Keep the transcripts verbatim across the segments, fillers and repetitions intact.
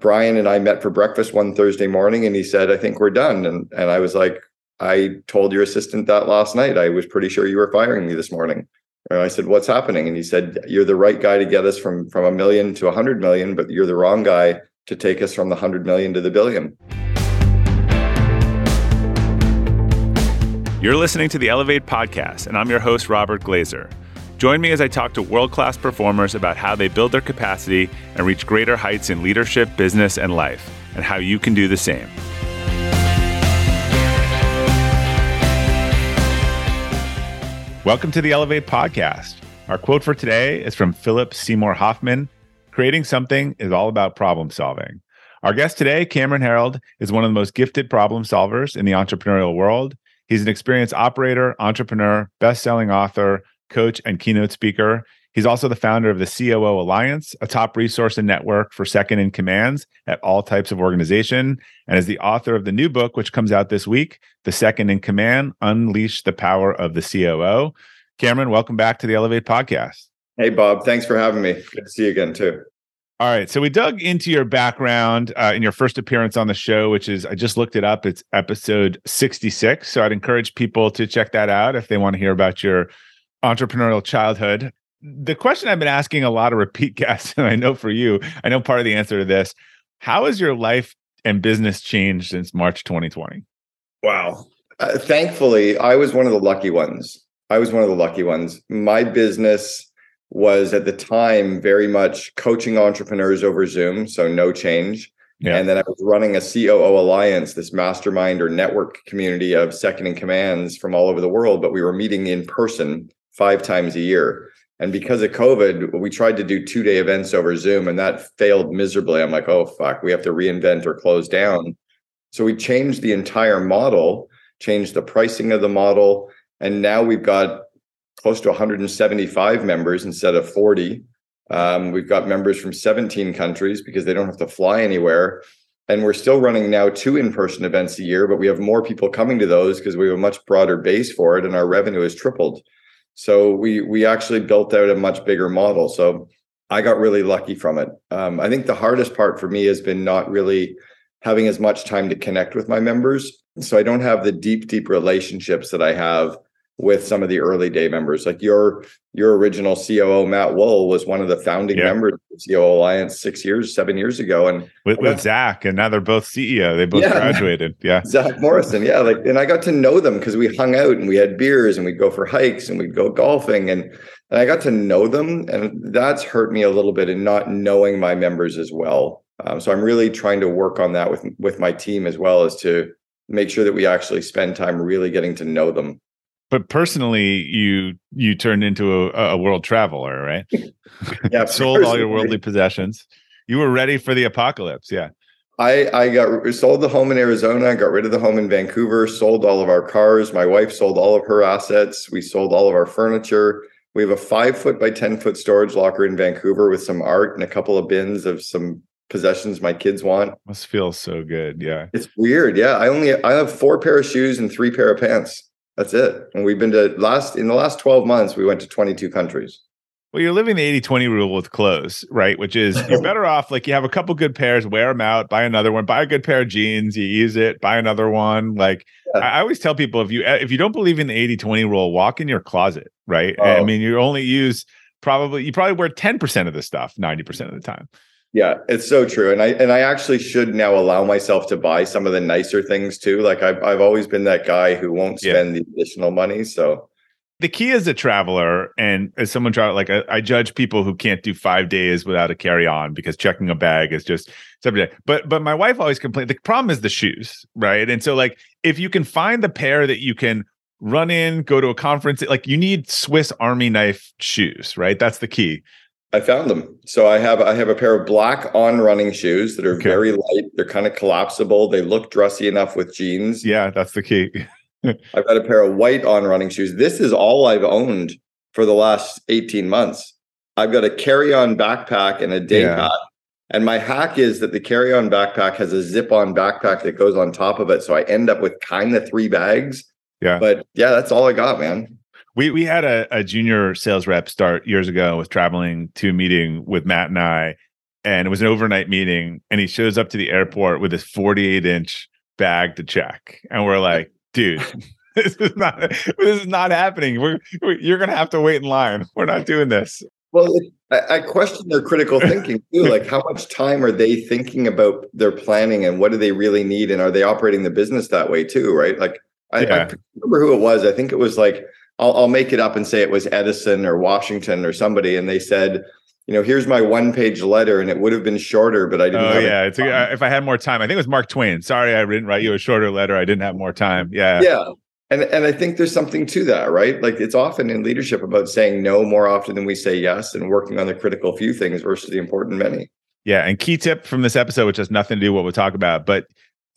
Brian and I met for breakfast one Thursday morning and he said, I think we're done. And and I was like, I told your assistant that last night. I was pretty sure you were firing me this morning. And I said, what's happening? And he said, you're the right guy to get us from, from a million to a hundred million, but you're the wrong guy to take us from the hundred million to the billion. You're listening to the Elevate Podcast, and I'm your host, Robert Glazer. Join me as I talk to world-class performers about how they build their capacity and reach greater heights in leadership, business, and life, and how you can do the same. Welcome to the Elevate Podcast. Our quote for today is from Philip Seymour Hoffman. Creating something is all about problem solving. Our guest today, Cameron Herold, is one of the most gifted problem solvers in the entrepreneurial world. He's an experienced operator, entrepreneur, best-selling author, coach, and keynote speaker. He's also the founder of the C O O Alliance, a top resource and network for second in commands at all types of organization, and is the author of the new book, which comes out this week, The Second in Command: Unleash the Power of the C O O. Cameron, welcome back to the Elevate Podcast. Hey, Bob. Thanks for having me. Good to see you again, too. All right. So we dug into your background uh, in your first appearance on the show, which is, I just looked it up, it's episode sixty-six. So I'd encourage people to check that out if they want to hear about your entrepreneurial childhood. The question I've been asking a lot of repeat guests, and I know for you, I know part of the answer to this, how has your life and business changed since March twenty twenty? Wow. Uh, thankfully, I was one of the lucky ones. I was one of the lucky ones. My business was at the time very much coaching entrepreneurs over Zoom, so no change. Yeah. And then I was running a C O O Alliance, this mastermind or network community of second in commands from all over the world, but we were meeting in person five times a year. And because of COVID, we tried to do two-day events over Zoom, and that failed miserably. I'm like, oh, fuck, we have to reinvent or close down. So we changed the entire model, changed the pricing of the model, and now we've got close to one hundred seventy-five members instead of forty. Um, we've got members from seventeen countries because they don't have to fly anywhere. And we're still running now two in-person events a year, but we have more people coming to those because we have a much broader base for it, and our revenue has tripled. So we we actually built out a much bigger model. So I got really lucky from it. Um, I think the hardest part for me has been not really having as much time to connect with my members. So I don't have the deep, deep relationships that I have with some of the early day members. Like your your original C O O, Matt Wohl, was one of the founding yeah. members of the C O O Alliance six years, seven years ago. And with, with Zach, and now they're both C E O. They both yeah, graduated. Yeah. Zach Morrison. Yeah. Like, and I got to know them because we hung out and we had beers and we'd go for hikes and we'd go golfing. And, and I got to know them. And that's hurt me a little bit in not knowing my members as well. Um, so I'm really trying to work on that with with my team as well, as to make sure that we actually spend time really getting to know them. But personally, you you turned into a, a world traveler, right? Yeah, sold all your worldly possessions. You were ready for the apocalypse. Yeah, I I got sold the home in Arizona, got rid of the home in Vancouver, sold all of our cars. My wife sold all of her assets. We sold all of our furniture. We have a five foot by ten foot storage locker in Vancouver with some art and a couple of bins of some possessions my kids want. Must feel so good. Yeah, it's weird. Yeah, I only I have four pair of shoes and three pair of pants. That's it. And we've been to last in the last twelve months, we went to twenty-two countries. Well, you're living the eighty-twenty rule with clothes, right? Which is you're better off. Like, you have a couple good pairs, wear them out, buy another one, buy a good pair of jeans, you use it, buy another one. Like yeah. I always tell people, if you if you don't believe in the eighty-twenty rule, walk in your closet, right? Oh. I mean, you only use probably you probably wear ten percent of the stuff ninety percent of the time. Yeah, it's so true. And I and I actually should now allow myself to buy some of the nicer things too. Like I've I've always been that guy who won't spend yeah. the additional money. So the key as a traveler, and as someone travel, like I, I judge people who can't do five days without a carry-on, because checking a bag is just it's every day. But but my wife always complained, the problem is the shoes, right? And so like if you can find the pair that you can run in, go to a conference, like you need Swiss Army knife shoes, right? That's the key. I found them. So I have I have a pair of black on running shoes that are okay. very light. They're kind of collapsible. They look dressy enough with jeans. Yeah, that's the key. I've got a pair of white on running shoes. This is all I've owned for the last eighteen months. I've got a carry-on backpack and a day yeah. pack. And my hack is that the carry-on backpack has a zip-on backpack that goes on top of it. So I end up with kind of three bags. Yeah. But yeah, that's all I got, man. We we had a, a junior sales rep start years ago with traveling to a meeting with Matt and I, and it was an overnight meeting, and he shows up to the airport with his forty-eight inch bag to check. And we're like, dude, this is not, this is not happening. We're, you're going to have to wait in line. We're not doing this. Well, I question their critical thinking too. Like, how much time are they thinking about their planning, and what do they really need? And are they operating the business that way too? Right. Like, I, yeah. I remember who it was. I think it was like, I'll, I'll make it up and say it was Edison or Washington or somebody. And they said, you know, here's my one page letter, and it would have been shorter, but I didn't. Oh, have yeah. It's a, if I had more time, I think it was Mark Twain. Sorry, I didn't write you a shorter letter. I didn't have more time. Yeah. Yeah. And and I think there's something to that, right? Like, it's often in leadership about saying no more often than we say yes, and working on the critical few things versus the important many. Yeah. And key tip from this episode, which has nothing to do with what we'll talk about, but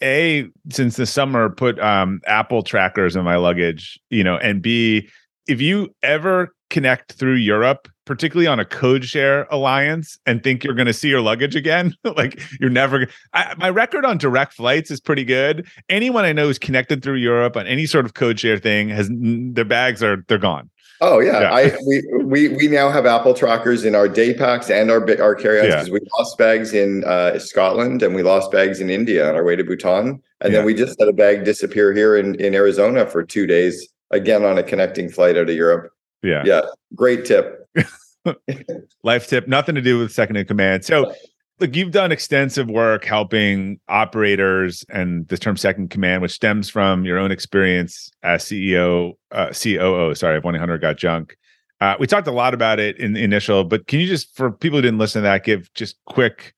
A, since the summer, put um, Apple trackers in my luggage, you know, and B, if you ever connect through Europe, particularly on a code share alliance, and think you're going to see your luggage again, like you're never. I, my record on direct flights is pretty good. Anyone I know who's connected through Europe on any sort of code share thing has their bags are they're gone. Oh yeah, yeah. I we, we we now have Apple trackers in our day packs and our our carry-ons because yeah. we lost bags in uh, Scotland, and we lost bags in India on our way to Bhutan, and yeah. then we just had a bag disappear here in in Arizona for two days again on a connecting flight out of Europe. Yeah. Yeah. Great tip. Life tip. Nothing to do with second in command. So look, you've done extensive work helping operators, and this term second in command, which stems from your own experience as C E O, uh, C O O, sorry, of one eight hundred got junk. Uh, we talked a lot about it in the initial, but can you just, for people who didn't listen to that, give just quick,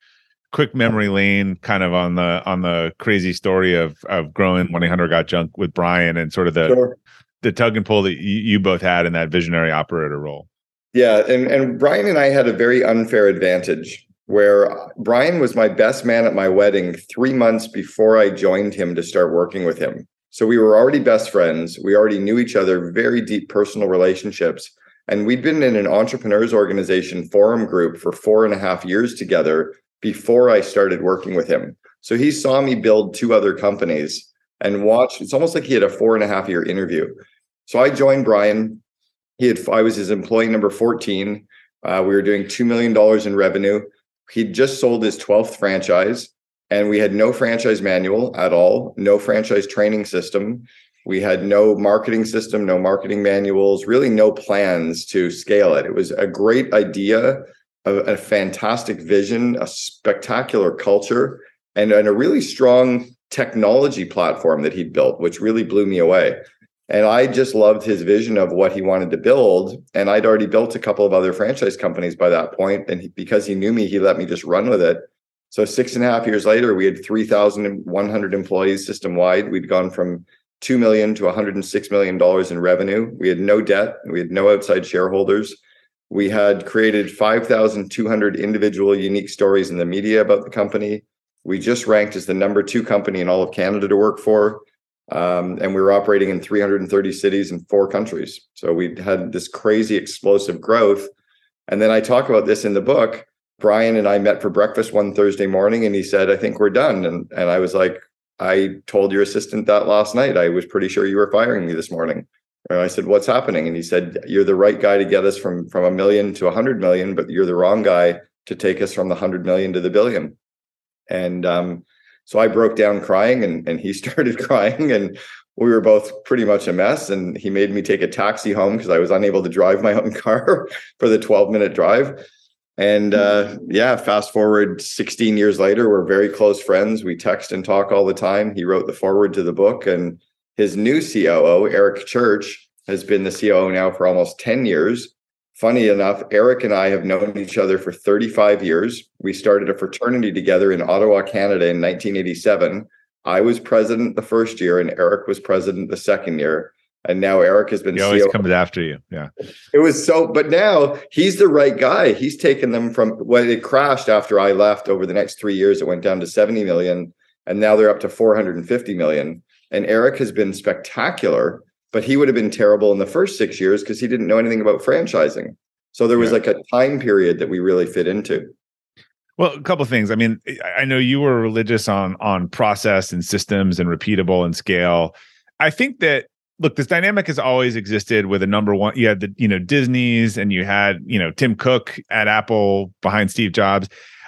quick memory lane kind of on the, on the crazy story of, of growing one eight hundred got junk with Brian, and sort of the, sure. the tug and pull that you both had in that visionary operator role. Yeah. And, and Brian and I had a very unfair advantage where Brian was my best man at my wedding three months before I joined him to start working with him. So we were already best friends. We already knew each other, very deep personal relationships. And we'd been in an entrepreneurs organization forum group for four and a half years together before I started working with him. So he saw me build two other companies and watched. It's almost like he had a four and a half year interview. So I joined Brian. He had, I was his employee number fourteen. Uh, we were doing two million dollars in revenue. He'd just sold his twelfth franchise, and we had no franchise manual at all, no franchise training system. We had no marketing system, no marketing manuals, really no plans to scale it. It was a great idea, a, a fantastic vision, a spectacular culture, and, and a really strong technology platform that he'd built, which really blew me away. And I just loved his vision of what he wanted to build. And I'd already built a couple of other franchise companies by that point. And he, because he knew me, he let me just run with it. So six and a half years later, we had three thousand one hundred employees system-wide. We'd gone from two million dollars to one hundred six million dollars in revenue. We had no debt. We had no outside shareholders. We had created five thousand two hundred individual unique stories in the media about the company. We just ranked as the number two company in all of Canada to work for. Um, and we were operating in three hundred thirty cities in four countries. So we had this crazy explosive growth. And then I talk about this in the book. Brian and I met for breakfast one Thursday morning, and he said, I think we're done. And, and I was like, I told your assistant that last night. I was pretty sure you were firing me this morning. And I said, what's happening? And he said, you're the right guy to get us from, from a million to one hundred million, but you're the wrong guy to take us from the one hundred million to the billion. And, um, So I broke down crying, and, and he started crying, and we were both pretty much a mess. And he made me take a taxi home because I was unable to drive my own car for the twelve minute drive. And uh, yeah, fast forward sixteen years later, we're very close friends. We text and talk all the time. He wrote the foreword to the book, and his new C O O, Eric Church, has been the C O O now for almost ten years. Funny enough, Eric and I have known each other for thirty-five years. We started a fraternity together in Ottawa, Canada in nineteen eighty-seven. I was president the first year, and Eric was president the second year. And now Eric has been. He always C O O. Comes after you. Yeah. It was so, but now he's the right guy. He's taken them from when well, it crashed after I left. Over the next three years, it went down to seventy million, and now they're up to four hundred fifty million. And Eric has been spectacular. But he would have been terrible in the first six years because he didn't know anything about franchising. So there was yeah. like a time period that we really fit into. Well, a couple of things. I mean, I know you were religious on on process and systems and repeatable and scale. I think that, look, this dynamic has always existed with a number one. You had the, you know, Disney's, and you had, you know, Tim Cook at Apple behind Steve Jobs.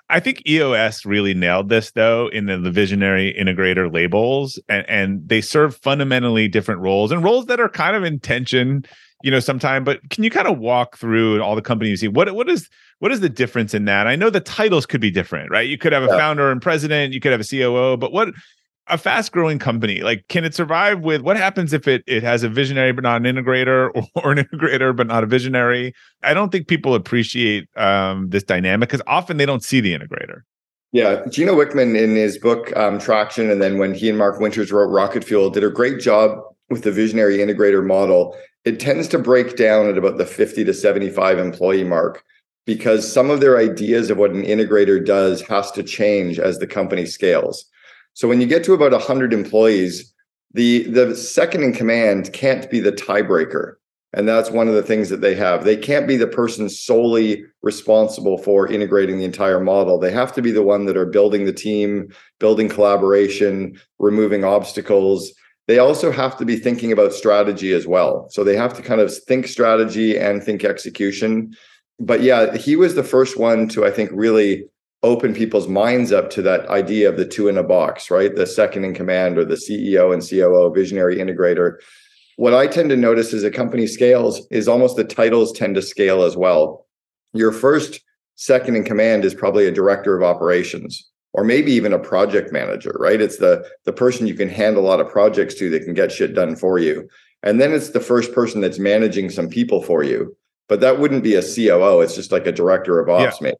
I think E O S really nailed this, though, in the, the visionary integrator labels, and, and they serve fundamentally different roles and roles that are kind of in tension, you know, sometimes. But can you kind of walk through all the companies you see? What, what is what is the difference in that? I know the titles could be different, right? You could have a yeah. founder and president, you could have a C O O, but what a fast growing company, like, can it survive with what happens if it, it has a visionary but not an integrator, or, or an integrator but not a visionary? I don't think people appreciate um, this dynamic because often they don't see the integrator. Yeah. Gino Wickman in his book, um, Traction, and then when he and Mark Winters wrote Rocket Fuel, did a great job with the visionary integrator model. It tends to break down at about the fifty to seventy-five employee mark, because some of their ideas of what an integrator does has to change as the company scales. So when you get to about one hundred employees, the, the second in command can't be the tiebreaker. And that's one of the things that they have. They can't be the person solely responsible for integrating the entire model. They have to be the one that are building the team, building collaboration, removing obstacles. They also have to be thinking about strategy as well. So they have to kind of think strategy and think execution. But yeah, he was the first one to, I think, really open people's minds up to that idea of the two in a box, right? The second in command, or the C E O and C O O, visionary integrator. What I tend to notice as a company scales is almost the titles tend to scale as well. Your first second in command is probably a director of operations, or maybe even a project manager, right? It's the, the person you can hand a lot of projects to that can get shit done for you. And then it's the first person that's managing some people for you. But that wouldn't be a C O O. It's just like a director of ops, yeah. maybe.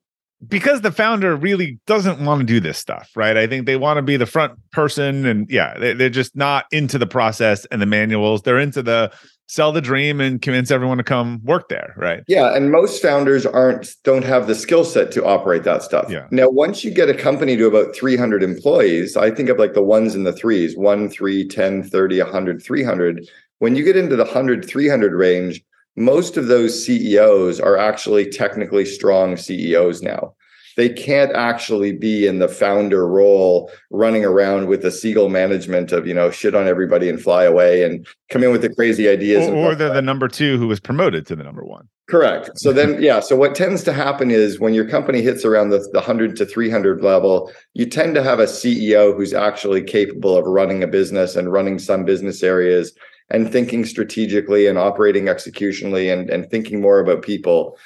Because the founder really doesn't want to do this stuff, right? I think they want to be the front person, and yeah, they, they're just not into the process and the manuals. They're into the sell the dream and convince everyone to come work there, right? Yeah, and most founders aren't don't have the skill set to operate that stuff. Yeah. Now, once you get a company to about three hundred employees, I think of like the ones and the threes, one, three, ten, thirty, one hundred, three hundred. When you get into the one hundred, three hundred range, most of those C E Os are actually technically strong C E Os now. They can't actually be in the founder role running around with the seagull management of, you know, shit on everybody and fly away and come in with the crazy ideas. Or, and or they're the number two who was promoted to the number one. Correct. So then, yeah. So what tends to happen is when your company hits around the, the one hundred to three hundred level, you tend to have a C E O who's actually capable of running a business and running some business areas, and thinking strategically and operating executionally, and, and thinking more about people.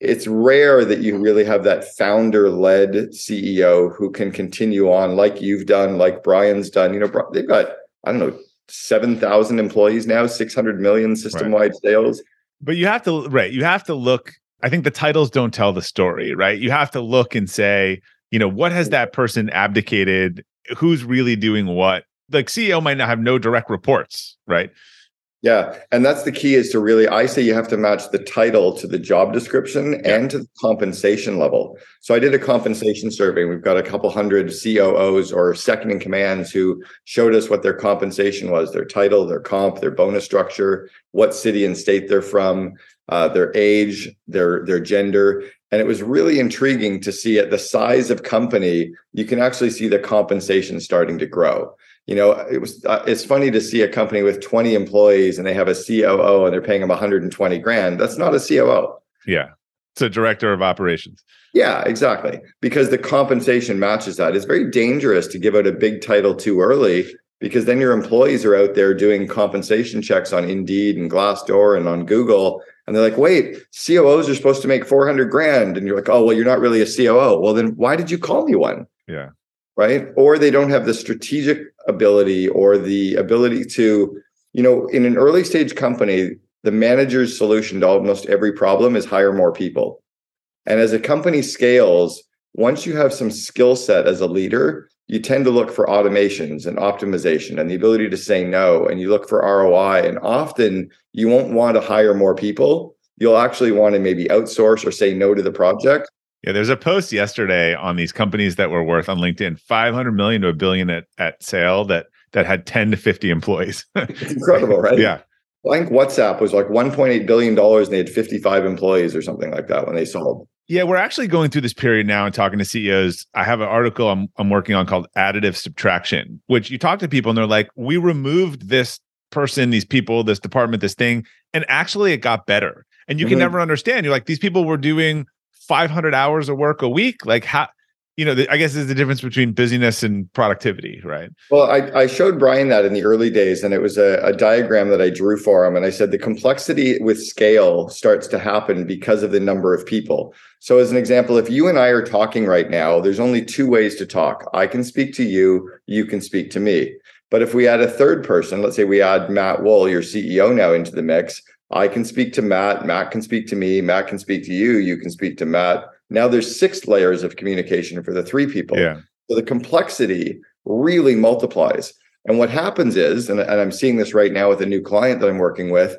It's rare that you really have that founder-led C E O who can continue on like you've done, like Brian's done. You know, they've got, I don't know, seven thousand employees now, six hundred million system-wide right. sales. But you have to, right, you have to look. I think the titles don't tell the story, right? You have to look and say, you know, what has that person abdicated? Who's really doing what? Like, C E O might not have no direct reports, right? Yeah. And that's the key, is to really, I say you have to match the title to the job description yeah. and to the compensation level. So I did a compensation survey. We've got a couple hundred C O Os or second in commands who showed us what their compensation was, their title, their comp, their bonus structure, what city and state they're from, uh, their age, their, their gender. And it was really intriguing to see at the size of company, you can actually see the compensation starting to grow. You know, it was uh, it's funny to see a company with twenty employees and they have a C O O and they're paying them one hundred twenty grand. That's not a C O O. Yeah. It's a director of operations. Yeah, exactly. Because the compensation matches that. It's very dangerous to give out a big title too early, because then your employees are out there doing compensation checks on Indeed and Glassdoor and on Google. And they're like, wait, C O Os are supposed to make four hundred grand. And you're like, oh, well, you're not really a C O O. Well, then why did you call me one? Yeah. Right? Or they don't have the strategic ability or the ability to, you know, in an early stage company, the manager's solution to almost every problem is hire more people. And as a company scales, once you have some skill set as a leader, you tend to look for automations and optimization and the ability to say no, and you look for R O I. And often you won't want to hire more people. You'll actually want to maybe outsource or say no to the project. Yeah, there's a post yesterday on these companies that were worth on LinkedIn five hundred million to a billion at, at sale that that had ten to fifty employees. It's incredible, right? Yeah. Well, I think WhatsApp was like one point eight billion dollars and they had fifty-five employees or something like that when they sold. Yeah, we're actually going through this period now and talking to C E Os. I have an article I'm I'm working on called Additive Subtraction, which you talk to people and they're like, we removed this person, these people, this department, this thing, and actually it got better. And you can mm-hmm. never understand. You're like, these people were doing five hundred hours of work a week. Like, how you know, the, I guess is the difference between busyness and productivity, right? Well, I, I showed Brian that in the early days, and it was a, a diagram that I drew for him. And I said, the complexity with scale starts to happen because of the number of people. So as an example, if you and I are talking right now, there's only two ways to talk. I can speak to you, you can speak to me. But if we add a third person, let's say we add Matt Wohl, your C E O now, into the mix, I can speak to Matt, Matt can speak to me, Matt can speak to you, you can speak to Matt. Now there's six layers of communication for the three people. Yeah. So the complexity really multiplies. And what happens is, and, and I'm seeing this right now with a new client that I'm working with,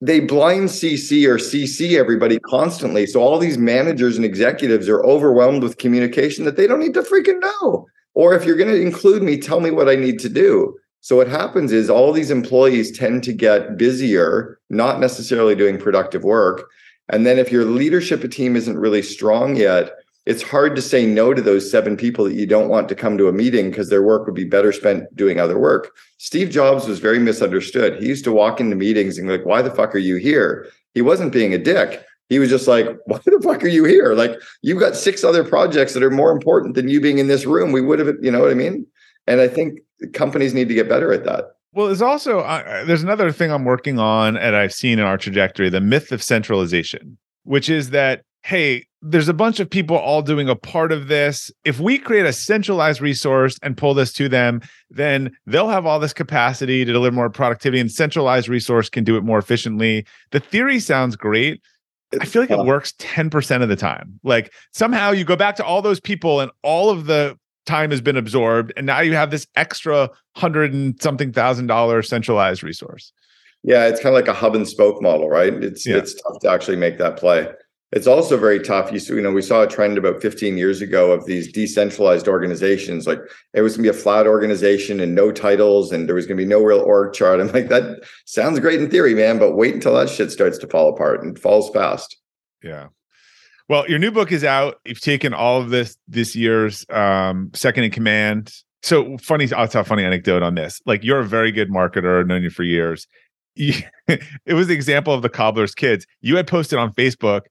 they blind C C or C C everybody constantly. So all these managers and executives are overwhelmed with communication that they don't need to freaking know. Or if you're going to include me, tell me what I need to do. So what happens is all these employees tend to get busier, not necessarily doing productive work. And then if your leadership team isn't really strong yet, it's hard to say no to those seven people that you don't want to come to a meeting because their work would be better spent doing other work. Steve Jobs was very misunderstood. He used to walk into meetings and be like, why the fuck are you here? He wasn't being a dick. He was just like, why the fuck are you here? Like, you've got six other projects that are more important than you being in this room. We would have, you know what I mean? And I think companies need to get better at that. Well, there's also, uh, there's another thing I'm working on and I've seen in our trajectory, the myth of centralization, which is that, hey, there's a bunch of people all doing a part of this. If we create a centralized resource and pull this to them, then they'll have all this capacity to deliver more productivity and centralized resource can do it more efficiently. The theory sounds great. I feel like it works ten percent of the time. Like somehow you go back to all those people and all of the time has been absorbed. And now you have this extra hundred and something thousand dollar centralized resource. Yeah. It's kind of like a hub and spoke model, right? It's yeah. it's tough to actually make that play. It's also very tough. You, see, you know, we saw a trend about fifteen years ago of these decentralized organizations. Like it was going to be a flat organization and no titles and there was going to be no real org chart. I'm like, that sounds great in theory, man, but wait until that shit starts to fall apart and falls fast. Yeah. Well, your new book is out. You've taken all of this, this year's um, Second in Command. So funny, I'll tell a funny anecdote on this. Like you're a very good marketer, I've known you for years. You, it was the example of the cobbler's kids. You had posted on Facebook,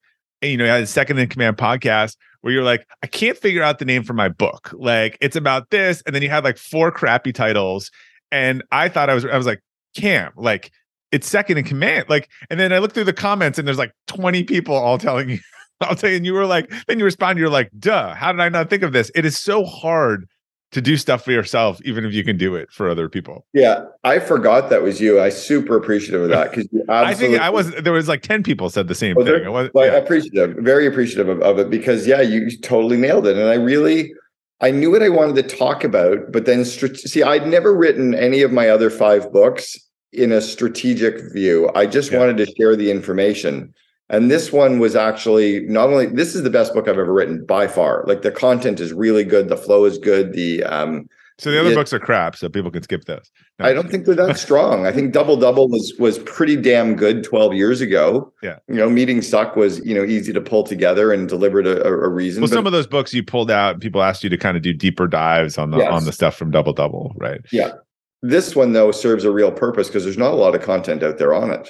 and, you know, you had a Second in Command podcast where you're like, I can't figure out the name for my book. Like it's about this. And then you had like four crappy titles. And I thought I was, I was like, Cam, like it's Second in Command. Like, and then I looked through the comments and there's like twenty people all telling you, I'll tell you, and you were like, then you respond, you're like, duh, how did I not think of this? It is so hard to do stuff for yourself, even if you can do it for other people. Yeah. I forgot that was you. I super appreciative of that. Cause you I think I was, there was like ten people said the same well, thing. I was well, yeah. appreciative, very appreciative of, of it because yeah, you totally nailed it. And I really, I knew what I wanted to talk about, but then see, I'd never written any of my other five books in a strategic view. I just yeah. wanted to share the information. And this one was actually not only, this is the best book I've ever written by far. Like the content is really good. The flow is good. The um, So the other it, books are crap, so people can skip those. No, I don't think they're that strong. I think Double Double was was pretty damn good twelve years ago. Yeah. You know, Meeting Suck was, you know, easy to pull together and delivered a, a reason. Well, but, some of those books you pulled out, people asked you to kind of do deeper dives on the yes. on the stuff from Double Double, right? Yeah. This one, though, serves a real purpose because there's not a lot of content out there on it.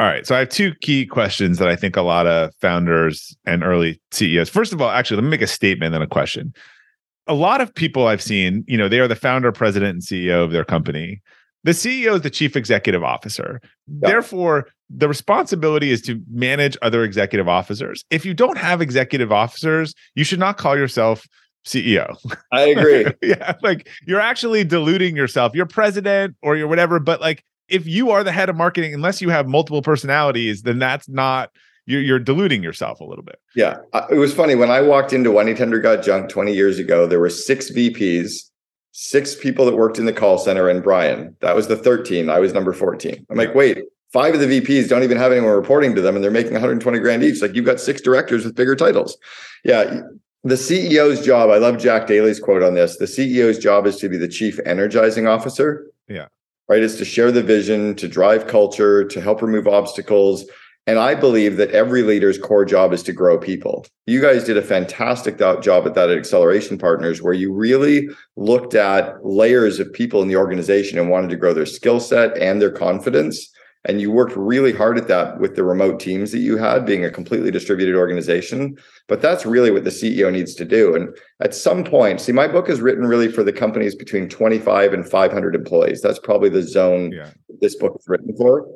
All right. So I have two key questions that I think a lot of founders and early C E Os. First of all, actually, let me make a statement and a question. A lot of people I've seen, you know, they are the founder, president, and C E O of their company. The C E O is the chief executive officer. Yeah. Therefore, the responsibility is to manage other executive officers. If you don't have executive officers, you should not call yourself C E O. I agree. Yeah. Like you're actually deluding yourself. You're president or you're whatever, but like, if you are the head of marketing, unless you have multiple personalities, then that's not, you're, you're deluding yourself a little bit. Yeah. It was funny. When I walked into one eight hundred got junk twenty years ago, there were six V Ps, six people that worked in the call center, and Brian. That was the thirteen. I was number fourteen. I'm yeah. like, wait, five of the V Ps don't even have anyone reporting to them, and they're making one hundred twenty grand each. Like you've got six directors with bigger titles. Yeah. The C E O's job, I love Jack Daly's quote on this. The C E O's job is to be the chief energizing officer. Yeah. Right, is to share the vision, to drive culture, to help remove obstacles. And I believe that every leader's core job is to grow people. You guys did a fantastic job at that at Acceleration Partners, where you really looked at layers of people in the organization and wanted to grow their skill set and their confidence. And you worked really hard at that with the remote teams that you had, being a completely distributed organization. But that's really what the C E O needs to do. And at some point, see, my book is written really for the companies between twenty-five and five hundred employees. That's probably the zone yeah. this book is written for.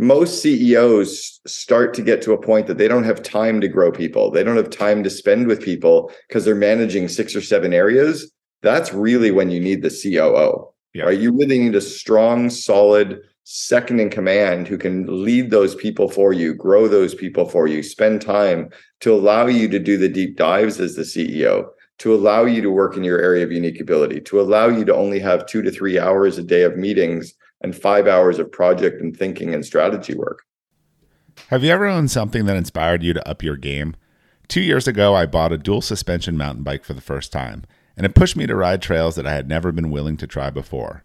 Most C E Os start to get to a point that they don't have time to grow people. They don't have time to spend with people because they're managing six or seven areas. That's really when you need the C O O, yeah. right? You really need a strong, solid second in command who can lead those people for you, grow those people for you, spend time to allow you to do the deep dives as the C E O, to allow you to work in your area of unique ability, to allow you to only have two to three hours a day of meetings and five hours of project and thinking and strategy work. Have you ever owned something that inspired you to up your game? Two years ago, I bought a dual suspension mountain bike for the first time, and it pushed me to ride trails that I had never been willing to try before.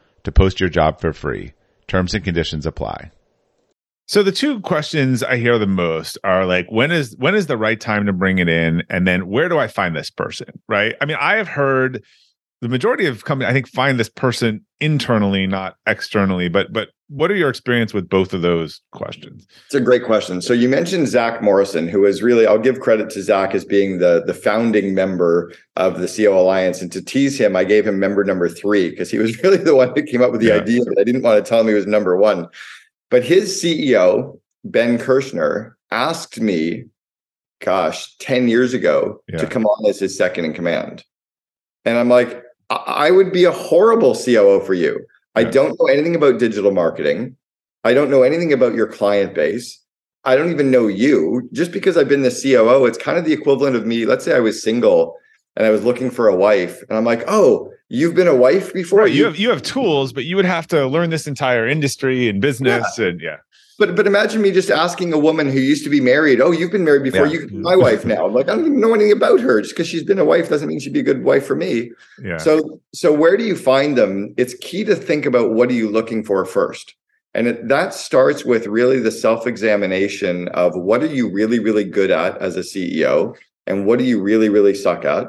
to post your job for free. Terms and conditions apply. So the two questions I hear the most are like, when is when is the right time to bring it in? And then where do I find this person, right? I mean, I have heard the majority of companies, I think, find this person internally, not externally, but but what are your experience with both of those questions? It's a great question. So you mentioned Zach Morrison, who is really, I'll give credit to Zach as being the, the founding member of the C O O Alliance. And to tease him, I gave him member number three, because he was really the one who came up with the yeah. idea, but I didn't want to tell him he was number one. But his C E O, Ben Kirshner, asked me, gosh, ten years ago yeah. to come on as his second in command. And I'm like, I, I would be a horrible C O O for you. I don't know anything about digital marketing. I don't know anything about your client base. I don't even know you. Just because I've been the C O O, it's kind of the equivalent of me. Let's say I was single and I was looking for a wife. And I'm like, oh, you've been a wife before? Right. You, you have you have tools, but you would have to learn this entire industry and business. Yeah. And yeah. But but imagine me just asking a woman who used to be married, oh, you've been married before, yeah. you can be my wife now. I'm like, I don't even know anything about her. Just because she's been a wife doesn't mean she'd be a good wife for me. Yeah. So so where do you find them? It's key to think about what are you looking for first. And it, that starts with really the self-examination of what are you really, really good at as a C E O? And what do you really, really suck at?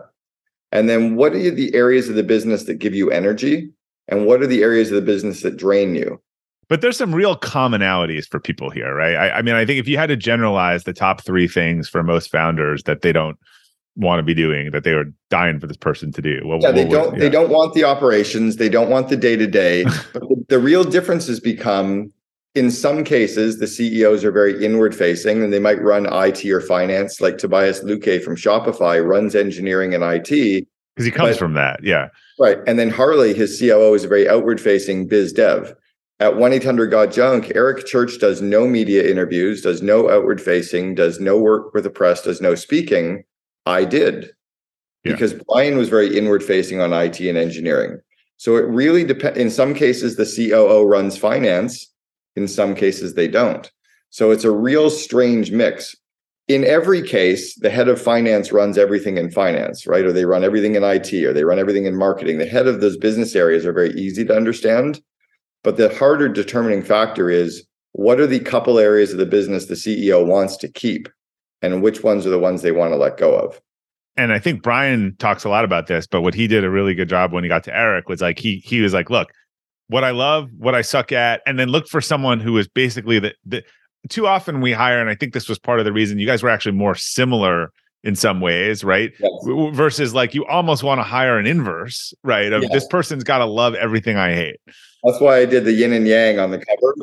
And then what are the areas of the business that give you energy? And what are the areas of the business that drain you? But there's some real commonalities for people here, right? I, I mean, I think if you had to generalize the top three things for most founders that they don't want to be doing, that they were dying for this person to do. What, yeah, what they would, don't. Yeah. They don't want the operations. They don't want the day-to-day. But the, the real differences become, in some cases, the C E Os are very inward-facing, and they might run I T or finance, like Tobias Luque from Shopify runs engineering and I T. Because he comes but, from that, yeah. Right. And then Harley, his C O O, is a very outward-facing biz dev. At one eight hundred got junk, Eric Church does no media interviews, does no outward facing, does no work with the press, does no speaking. I did, yeah. because Brian was very inward facing on I T and engineering. So it really depends. In some cases, the C O O runs finance. In some cases, they don't. So it's a real strange mix. In every case, the head of finance runs everything in finance, right? Or they run everything in I T, or they run everything in marketing. The head of those business areas are very easy to understand. But the harder determining factor is, what are the couple areas of the business the C E O wants to keep, and which ones are the ones they want to let go of? And I think Brian talks a lot about this, but what he did a really good job when he got to Eric was like, he he was like, look, what I love, what I suck at, and then look for someone who is basically the, the too often we hire. And I think this was part of the reason you guys were actually more similar in some ways, right? Yes. Versus like you almost want to hire an inverse, right? Of yes. This person's got to love everything I hate. That's why I did the yin and yang on the cover.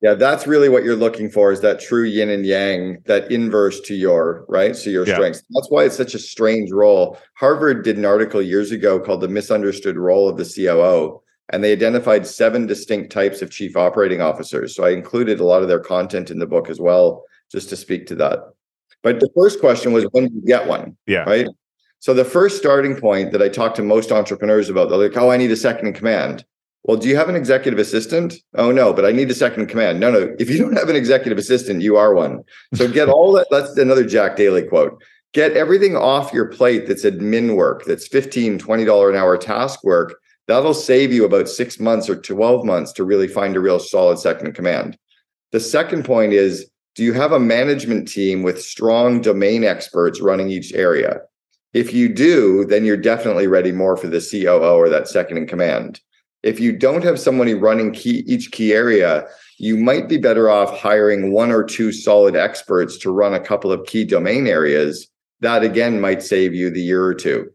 Yeah, that's really what you're looking for, is that true yin and yang, that inverse to your, right? So your yeah. strengths. That's why it's such a strange role. Harvard did an article years ago called The Misunderstood Role of the C O O, and they identified seven distinct types of chief operating officers. So I included a lot of their content in the book as well, just to speak to that. But the first question was, when do you get one? Yeah. Right? So the first starting point that I talk to most entrepreneurs about, they're like, oh, I need a second in command. Well, do you have an executive assistant? Oh, no, but I need a second in command. No, no. If you don't have an executive assistant, you are one. So get all that. That's another Jack Daly quote. Get everything off your plate that's admin work, that's fifteen, twenty dollars an hour task work. That'll save you about six months or twelve months to really find a real solid second in command. The second point is, do you have a management team with strong domain experts running each area? If you do, then you're definitely ready more for the C O O or that second in command. If you don't have somebody running key, each key area, you might be better off hiring one or two solid experts to run a couple of key domain areas. That, again, might save you the year or two.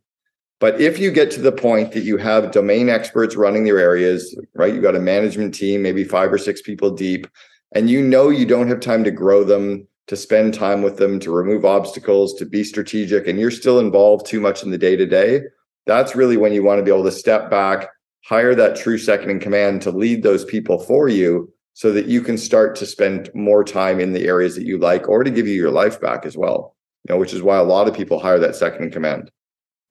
But if you get to the point that you have domain experts running their areas, right, you've got a management team, maybe five or six people deep, and you know you don't have time to grow them, to spend time with them, to remove obstacles, to be strategic, and you're still involved too much in the day-to-day, that's really when you want to be able to step back, hire that true second in command to lead those people for you so that you can start to spend more time in the areas that you like, or to give you your life back as well, you know, which is why a lot of people hire that second in command.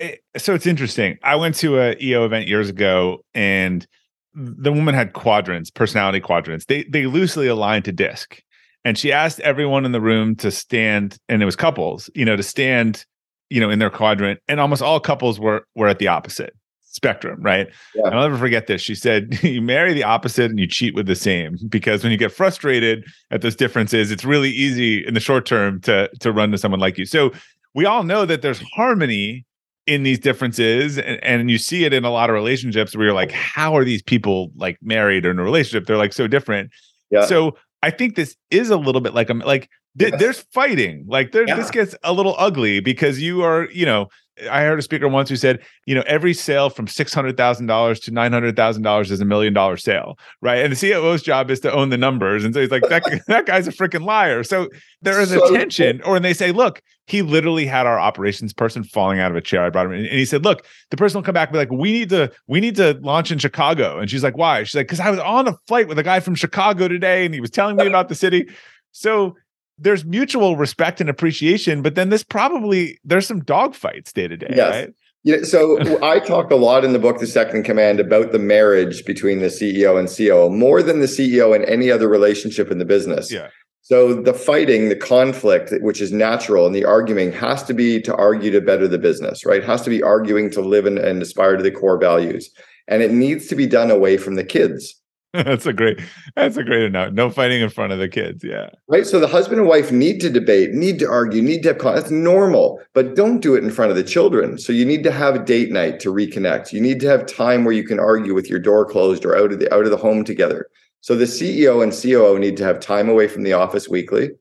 It, so it's interesting. I went to an E O event years ago, and the woman had quadrants, personality quadrants. They they loosely aligned to DISC. And she asked everyone in the room to stand, and it was couples, you know, to stand, you know, in their quadrant. And almost all couples were were at the opposite spectrum, right? Yeah. I'll never forget this. She said, you marry the opposite and you cheat with the same, because when you get frustrated at those differences, it's really easy in the short term to, to run to someone like you. So we all know that there's harmony in these differences. And, and you see it in a lot of relationships where you're like, how are these people like married or in a relationship? They're like so different. Yeah. So I think this is a little bit like, a, like th- yes. there's fighting, like there, yeah. this gets a little ugly because you are, you know, I heard a speaker once who said, you know, every sale from six hundred thousand dollars to nine hundred thousand dollars is a million dollar sale, right? And the C O O's job is to own the numbers. And so he's like, that, that guy's a freaking liar. So there is so a tension. Cool. Or when they say, look, he literally had our operations person falling out of a chair. I brought him in. And he said, look, the person will come back and be like, we need to, we need to launch in Chicago. And she's like, why? She's like, because I was on a flight with a guy from Chicago today and he was telling me about the city. So there's mutual respect and appreciation, but then this probably, there's some dogfights day to day, yes. right? Yeah. So I talk a lot in the book, The Second in Command, about the marriage between the C E O and C O O, more than the C E O and any other relationship in the business. Yeah. So the fighting, the conflict, which is natural, and the arguing has to be to argue to better the business, right? It has to be arguing to live and, and aspire to the core values. And it needs to be done away from the kids. That's a great, that's a great enough. No fighting in front of the kids. Yeah. Right. So the husband and wife need to debate, need to argue, need to have conflict. That's normal, but don't do it in front of the children. So you need to have a date night to reconnect. You need to have time where you can argue with your door closed or out of the, out of the home together. So the C E O and C O O need to have time away from the office weekly.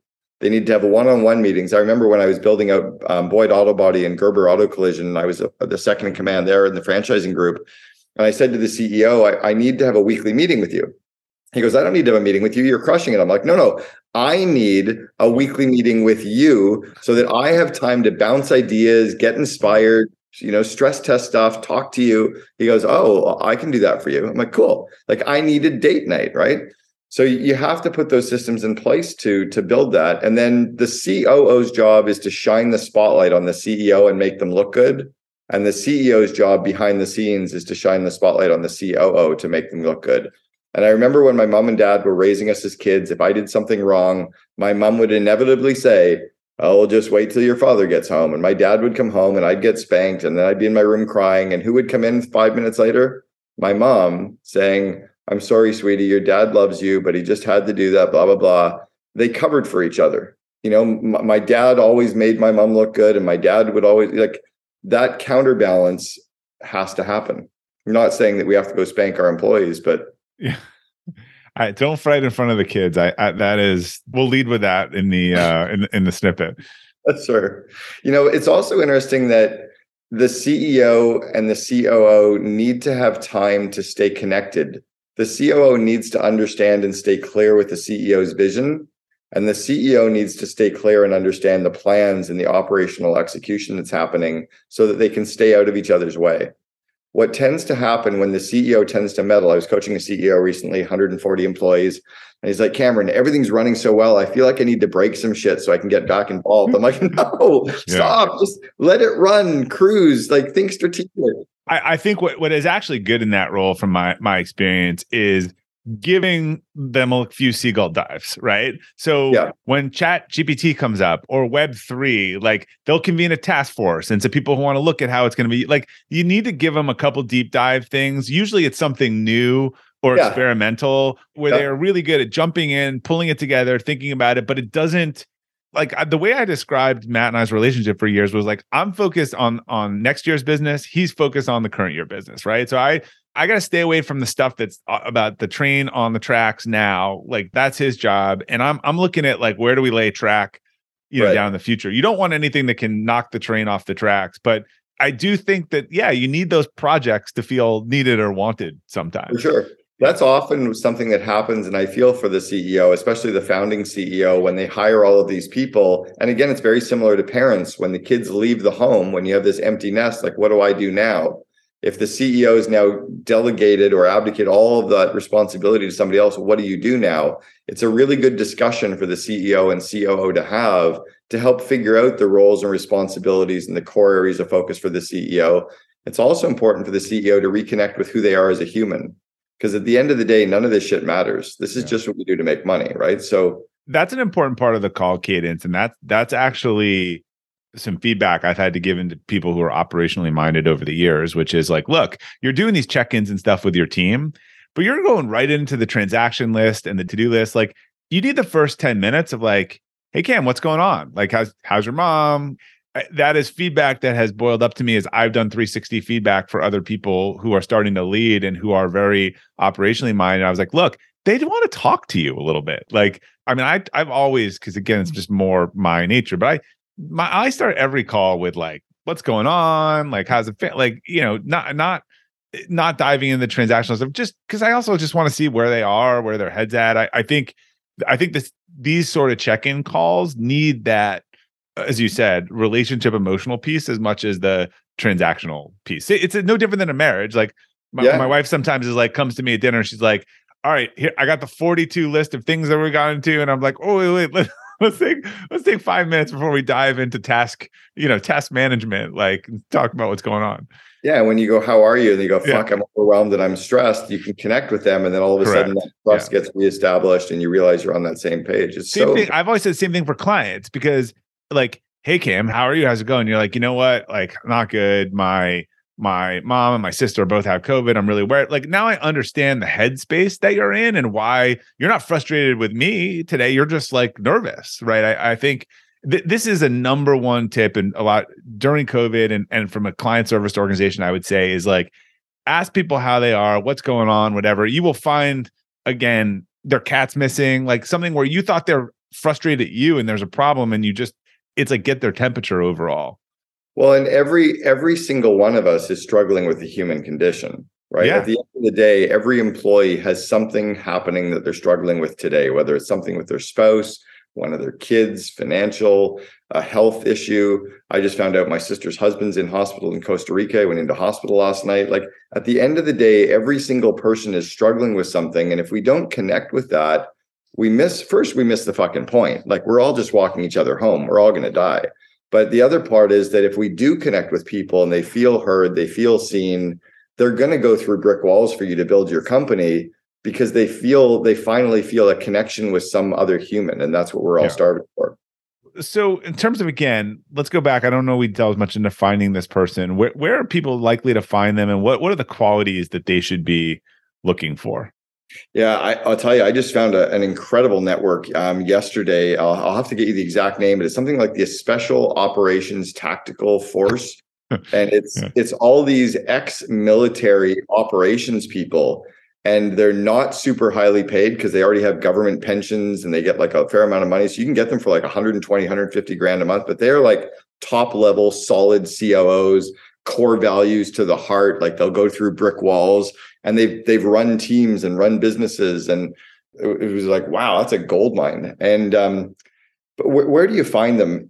They need to have one-on-one meetings. I remember when I was building out um, Boyd Auto Body and Gerber Auto Collision, and I was a, the second in command there in the franchising group. And I said to the C E O, I, I need to have a weekly meeting with you. He goes, I don't need to have a meeting with you. You're crushing it. I'm like, no, no, I need a weekly meeting with you so that I have time to bounce ideas, get inspired, you know, stress test stuff, talk to you. He goes, oh, I can do that for you. I'm like, cool. Like I need a date night, right? So you have to put those systems in place to, to build that. And then the C O O's job is to shine the spotlight on the C E O and make them look good. And the C E O's job behind the scenes is to shine the spotlight on the C O O to make them look good. And I remember when my mom and dad were raising us as kids, if I did something wrong, my mom would inevitably say, "Oh, just wait till your father gets home." And my dad would come home and I'd get spanked. And then I'd be in my room crying. And who would come in five minutes later? My mom saying, "I'm sorry, sweetie, your dad loves you, but he just had to do that, blah, blah, blah." They covered for each other. You know, m- my dad always made my mom look good. And my dad would always, like, that counterbalance has to happen. I'm not saying that we have to go spank our employees, but. Yeah. All right, don't fight in front of the kids. I, I that is, we'll lead with that in the, uh, in, in the snippet. Sure. You know, it's also interesting that the C E O and the C O O need to have time to stay connected. The C O O needs to understand and stay clear with the C E O's vision, and the C E O needs to stay clear and understand the plans and the operational execution that's happening so that they can stay out of each other's way. What tends to happen when the C E O tends to meddle, I was coaching a C E O recently, one hundred forty employees, and he's like, "Cameron, everything's running so well. I feel like I need to break some shit so I can get back involved." I'm like, "No, yeah. Stop. Just let it run, cruise, like think strategic." I, I think what, what is actually good in that role from my, my experience is giving them a few seagull dives, right? So yeah. When Chat G P T comes up or Web three, like they'll convene a task force. And so people who want to look at how it's going to be, like you need to give them a couple deep dive things. Usually it's something new or yeah. experimental where yeah. they're really good at jumping in, pulling it together, thinking about it, but it doesn't. Like the way I described Matt and I's relationship for years was like, I'm focused on on next year's business. He's focused on the current year business, right? So I I got to stay away from the stuff that's about the train on the tracks now. Like that's his job. And I'm I'm looking at like, where do we lay track, you know, right. down in the future? You don't want anything that can knock the train off the tracks. But I do think that, yeah, you need those projects to feel needed or wanted sometimes. For sure. That's often something that happens, and I feel for the C E O, especially the founding C E O, when they hire all of these people. And again, it's very similar to parents. When the kids leave the home, when you have this empty nest, like, what do I do now? If the C E O is now delegated or abdicate all of that responsibility to somebody else, what do you do now? It's a really good discussion for the C E O and C O O to have to help figure out the roles and responsibilities and the core areas of focus for the C E O. It's also important for the C E O to reconnect with who they are as a human. Because at the end of the day, none of this shit matters. This is yeah. just what we do to make money, right? So that's an important part of the call cadence. And that's, that's actually some feedback I've had to give into people who are operationally minded over the years, which is like, look, you're doing these check-ins and stuff with your team, but you're going right into the transaction list and the to-do list. Like you need the first ten minutes of like, "Hey, Cam, what's going on? Like, how's, how's your mom?" That is feedback that has boiled up to me as I've done three sixty feedback for other people who are starting to lead and who are very operationally minded. I was like, look, they want to talk to you a little bit. Like, I mean, I, I've always, because again, it's just more my nature, but I, my, I start every call with like, what's going on? Like, how's it fit? Like, you know, not, not, not diving into the transactional stuff, just because I also just want to see where they are, where their head's at. I, I think, I think this, these sort of check-in calls need that, as you said, relationship, emotional piece as much as the transactional piece. It's no different than a marriage. Like my, yeah. my wife sometimes is like, comes to me at dinner. She's like, "All right, here, I got the forty-two list of things that we got into." And I'm like, "Oh, wait, wait, let's, let's take, let's take five minutes before we dive into task, you know, task management, like talk about what's going on." Yeah. When you go, "How are you?" And they go, "Fuck, yeah. I'm overwhelmed and I'm stressed." You can connect with them. And then all of a Correct. sudden that trust yeah. gets reestablished and you realize you're on that same page. It's same so thing. I've always said the same thing for clients because like, "Hey, Cam, how are you? How's it going?" You're like, "You know what? Like, not good. My my mom and my sister both have COVID. I'm really worried." Like, now I understand the headspace that you're in and why you're not frustrated with me today. You're just like nervous, right? I, I think th- this is a number one tip, and a lot during COVID and, and from a client service organization, I would say is like, ask people how they are, what's going on, whatever. You will find, again, their cat's missing, like something where you thought they're frustrated at you and there's a problem and you just, it's like get their temperature overall. Well, and every every single one of us is struggling with the human condition, right? Yeah. At the end of the day, every employee has something happening that they're struggling with today, whether it's something with their spouse, one of their kids, financial, a health issue. I just found out my sister's husband's in hospital in Costa Rica. I went into hospital last night. Like at the end of the day, every single person is struggling with something. And if we don't connect with that, we miss, first, we miss the fucking point. Like we're all just walking each other home. We're all going to die. But the other part is that if we do connect with people and they feel heard, they feel seen, they're going to go through brick walls for you to build your company because they feel, they finally feel a connection with some other human. And that's what we're all yeah. starving for. So in terms of, again, let's go back. I don't know we delved much into finding this person. Where, where are people likely to find them? And what, what are the qualities that they should be looking for? Yeah, I, I'll tell you, I just found a, an incredible network um, yesterday. I'll, I'll have to get you the exact name, but it's something like the Special Operations Tactical Force. And it's yeah. it's all these ex-military operations people, and they're not super highly paid because they already have government pensions and they get like a fair amount of money. So you can get them for like one twenty, one fifty grand a month, but they're like top-level, solid C O Os, core values to the heart. Like they'll go through brick walls. And they've they've run teams and run businesses, and it was like, wow, that's a gold mine. And um, but wh- where do you find them?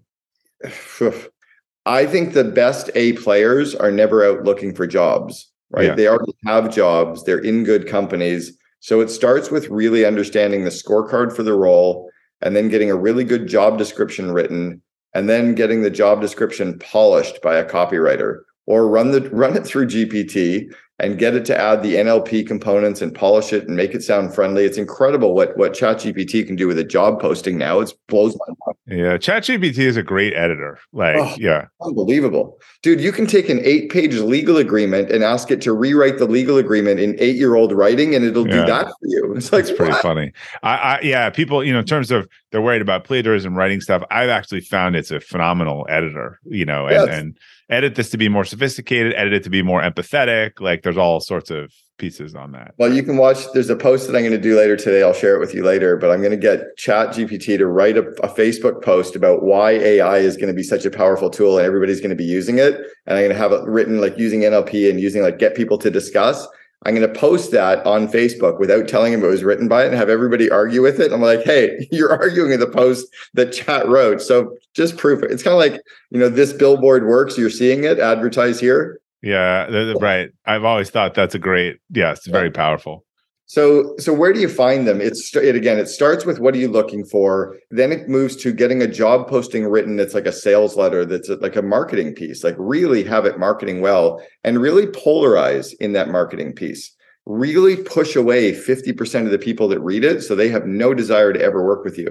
I think the best A players are never out looking for jobs, right? Yeah. They already have jobs. They're in good companies. So it starts with really understanding the scorecard for the role, and then getting a really good job description written, and then getting the job description polished by a copywriter, or run the run it through G P T. And get it to add the N L P components and polish it and make it sound friendly. It's incredible what what ChatGPT can do with a job posting now. It blows my mind. Yeah, ChatGPT is a great editor. Like, oh, yeah, unbelievable, dude. You can take an eight-page legal agreement and ask it to rewrite the legal agreement in eight-year-old writing, and it'll yeah. do that for you. It's like, that's pretty what? funny. I, I yeah, people, you know, in terms of they're worried about plagiarism writing stuff. I've actually found it's a phenomenal editor. You know, and, yes. and edit this to be more sophisticated. Edit it to be more empathetic. Like, there's all sorts of pieces on that. Well, you can watch, there's a post that I'm going to do later today. I'll share it with you later, but I'm going to get ChatGPT to write a, a Facebook post about why A I is going to be such a powerful tool and everybody's going to be using it. And I'm going to have it written like using N L P and using like get people to discuss. I'm going to post that on Facebook without telling him it was written by it and have everybody argue with it. I'm like, hey, you're arguing in the post that Chat wrote. So just proof it. It's kind of like, you know, this billboard works. You're seeing it. Advertise here. Yeah, cool. Right. I've always thought that's a great, yeah, it's very yeah. powerful. So so where do you find them? It's it again, it starts with what are you looking for? Then it moves to getting a job posting written that's like a sales letter, that's like a marketing piece, like really have it marketing well and really polarize in that marketing piece. Really push away fifty percent of the people that read it so they have no desire to ever work with you.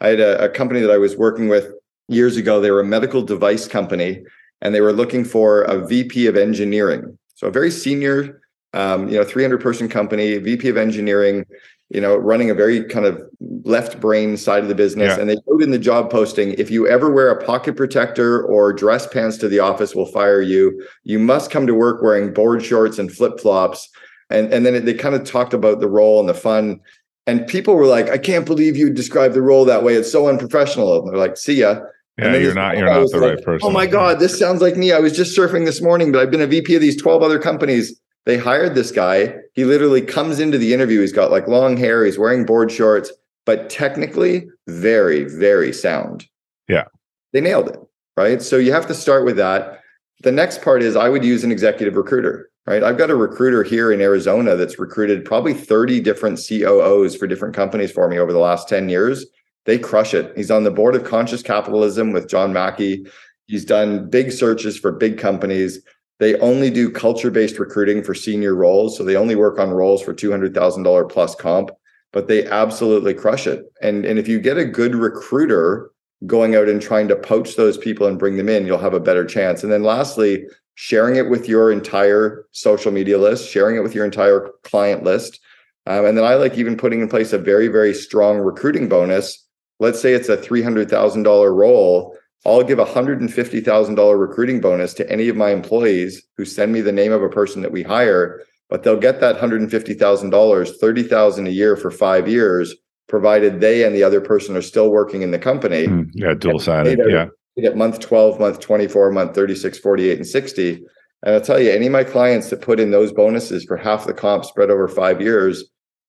I had a, a company that I was working with years ago. They were a medical device company. And they were looking for a V P of engineering. So a very senior, um, you know, three hundred person company, V P of engineering, you know, running a very kind of left brain side of the business. Yeah. And they put in the job posting, if you ever wear a pocket protector or dress pants to the office, we'll fire you. You must come to work wearing board shorts and flip flops. And, and then they kind of talked about the role and the fun. And people were like, I can't believe you described the role that way. It's so unprofessional. And they're like, see ya. Yeah, you're not you're not the like, right person. Oh my God, this sounds like me. I was just surfing this morning, but I've been a V P of these twelve other companies. They hired this guy. He literally comes into the interview. He's got like long hair. He's wearing board shorts, but technically very, very sound. Yeah. They nailed it, right? So you have to start with that. The next part is I would use an executive recruiter, right? I've got a recruiter here in Arizona that's recruited probably thirty different C O Os for different companies for me over the last ten years. They crush it. He's on the board of Conscious Capitalism with John Mackey. He's done big searches for big companies. They only do culture-based recruiting for senior roles. So they only work on roles for two hundred thousand dollars plus comp, but they absolutely crush it. And, and if you get a good recruiter going out and trying to poach those people and bring them in, you'll have a better chance. And then lastly, sharing it with your entire social media list, sharing it with your entire client list. Um, and then I like even putting in place a very, very strong recruiting bonus. Let's say it's a three hundred thousand dollars role. I'll give a one hundred fifty thousand dollars recruiting bonus to any of my employees who send me the name of a person that we hire, but they'll get that one hundred fifty thousand dollars, thirty thousand dollars a year for five years, provided they and the other person are still working in the company. Mm, yeah, dual-sided, yeah. You get month twelve, month twenty-four, month thirty-six, forty-eight, and sixty. And I'll tell you, any of my clients that put in those bonuses for half the comp spread over five years,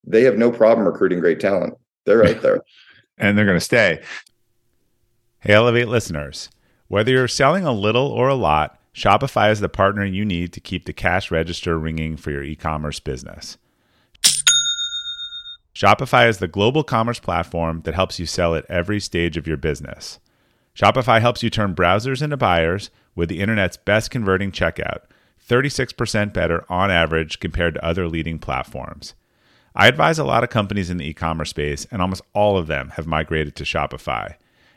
they have no problem recruiting great talent. They're right there. and they're going to stay. Hey, Elevate listeners. Whether you're selling a little or a lot, Shopify is the partner you need to keep the cash register ringing for your e-commerce business. Shopify is the global commerce platform that helps you sell at every stage of your business. Shopify helps you turn browsers into buyers with the internet's best converting checkout, thirty-six percent better on average compared to other leading platforms. I advise a lot of companies in the e-commerce space, and almost all of them have migrated to Shopify.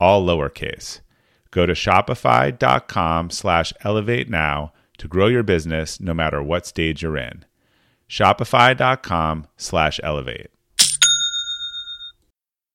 all lowercase. Go to shopify.com slash elevate now to grow your business no matter what stage you're in. Shopify.com slash elevate.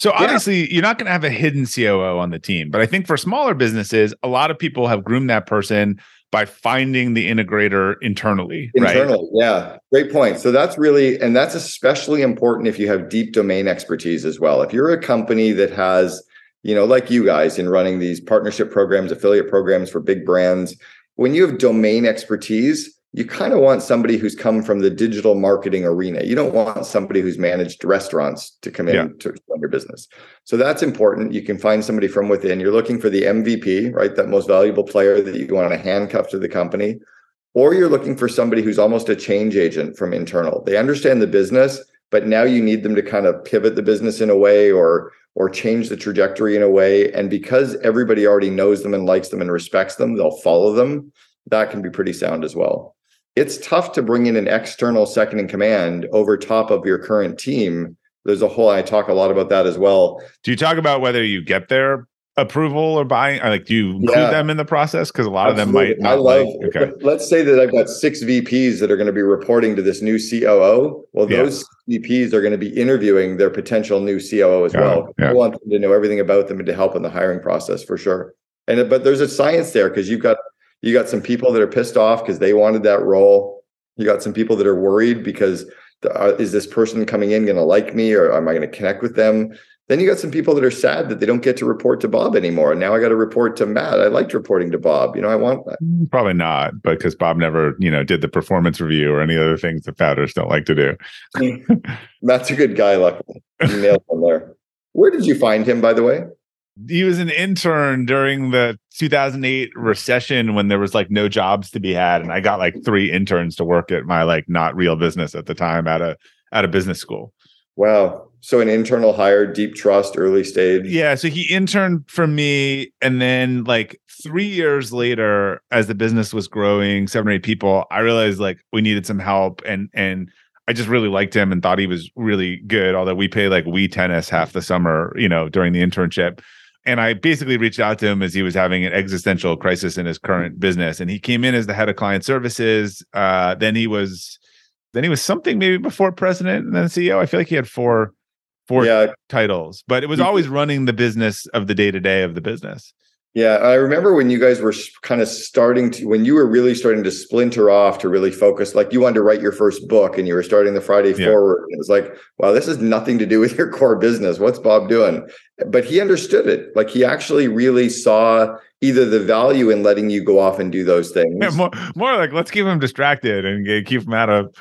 So obviously, yeah. You're not going to have a hidden C O O on the team. But I think for smaller businesses, a lot of people have groomed that person by finding the integrator internally. Internally, right? Yeah. Great point. So that's really, and that's especially important if you have deep domain expertise as well. If you're a company that has, you know, like you guys in running these partnership programs, affiliate programs for big brands, when you have domain expertise, you kind of want somebody who's come from the digital marketing arena. You don't want somebody who's managed restaurants to come in yeah. to run your business. So that's important. You can find somebody from within. You're looking for the M V P, right? That most valuable player that you want to handcuff to the company. Or you're looking for somebody who's almost a change agent from internal. They understand the business, but now you need them to kind of pivot the business in a way or or change the trajectory in a way. And because everybody already knows them and likes them and respects them, they'll follow them. That can be pretty sound as well. It's tough to bring in an external second in command over top of your current team. There's a whole, I talk a lot about that as well. Do you talk about whether you get their approval or buying? Like, do you include yeah. them in the process? Because a lot Absolutely. Of them might not. I love, like, okay. Let's say that I've got six V Ps that are going to be reporting to this new C O O. Well, yeah. those V Ps are going to be interviewing their potential new C O O as yeah. well. Yeah. We want them to know everything about them and to help in the hiring process for sure. And but there's a science there because you've got You got some people that are pissed off because they wanted that role. You got some people that are worried because the, uh, is this person coming in going to like me or am I going to connect with them? Then you got some people that are sad that they don't get to report to Bob anymore. And now I got to report to Matt. I liked reporting to Bob. You know, I want that. Probably not, but because Bob never, you know, did the performance review or any other things that founders don't like to do. Matt's a good guy, luckily. You nailed him there. Where did you find him, by the way? He was an intern during the two thousand eight recession when there was like no jobs to be had. And I got like three interns to work at my like not real business at the time out of out of business school. Wow. So an internal hire, deep trust, early stage. Yeah. So he interned for me. And then like three years later, as the business was growing, seven or eight people, I realized like we needed some help. And and I just really liked him and thought he was really good. Although we play like Wii tennis half the summer, you know, during the internship. And I basically reached out to him as he was having an existential crisis in his current business. And he came in as the head of client services. Uh, then he was, then he was something maybe before president and then C E O. I feel like he had four, four yeah. titles, but it was always running the business of the day to day of the business. Yeah, I remember when you guys were kind of starting to, when you were really starting to splinter off to really focus, like you wanted to write your first book and you were starting the Friday yeah. Forward. It was like, wow, this is nothing to do with your core business. What's Bob doing? But he understood it. Like he actually really saw either the value in letting you go off and do those things. Yeah, more, more like let's keep him distracted and keep him out of,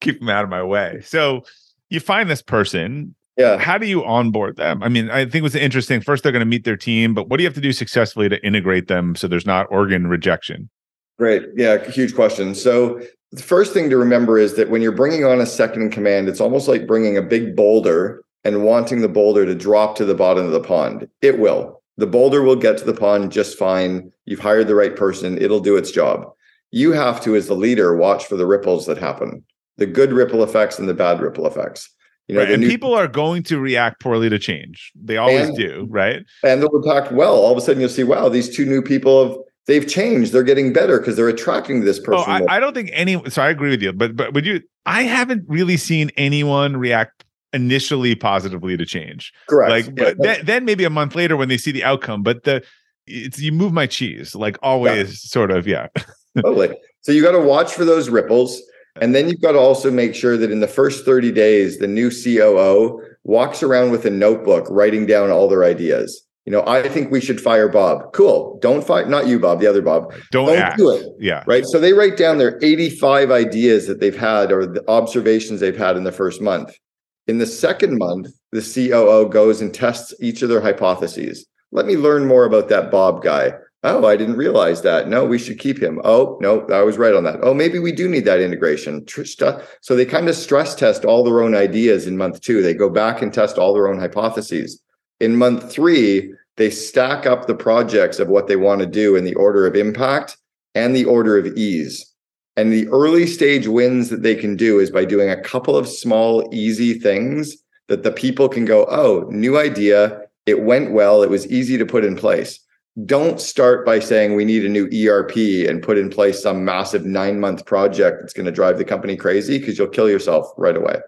keep him out of my way. So you find this person. Yeah. How do you onboard them? I mean, I think what's interesting, first, they're going to meet their team, but what do you have to do successfully to integrate them so there's not organ rejection? Great. Yeah. Huge question. So the first thing to remember is that when you're bringing on a second in command, it's almost like bringing a big boulder and wanting the boulder to drop to the bottom of the pond. It will. The boulder will get to the pond just fine. You've hired the right person. It'll do its job. You have to, as the leader, watch for the ripples that happen, the good ripple effects and the bad ripple effects. You know, right. And new- people are going to react poorly to change. They always and, do, right? And they'll react well. All of a sudden, you'll see, wow, these two new people have, they've changed. They're getting better because they're attracting this person. Oh, I, I don't think any. So I agree with you, but but would you? I haven't really seen anyone react initially positively to change. Correct. Like, yeah, but then, then maybe a month later when they see the outcome. But the it's you move my cheese like always, yeah. sort of, yeah. Totally. So you got to watch for those ripples. And then you've got to also make sure that in the first thirty days, the new C O O walks around with a notebook writing down all their ideas. You know, I think we should fire Bob. Cool. Don't fire, not you, Bob, the other Bob. Don't, Don't act. do it. Yeah. Right. So they write down their eighty-five ideas that they've had or the observations they've had in the first month. In the second month, the C O O goes and tests each of their hypotheses. Let me learn more about that Bob guy. Oh, I didn't realize that. No, we should keep him. Oh, no, I was right on that. Oh, maybe we do need that integration. So they kind of stress test all their own ideas in month two. They go back and test all their own hypotheses. In month three, they stack up the projects of what they want to do in the order of impact and the order of ease. And the early stage wins that they can do is by doing a couple of small, easy things that the people can go, oh, new idea. It went well. It was easy to put in place. Don't start by saying we need a new E R P and put in place some massive nine-month project that's going to drive the company crazy because you'll kill yourself right away.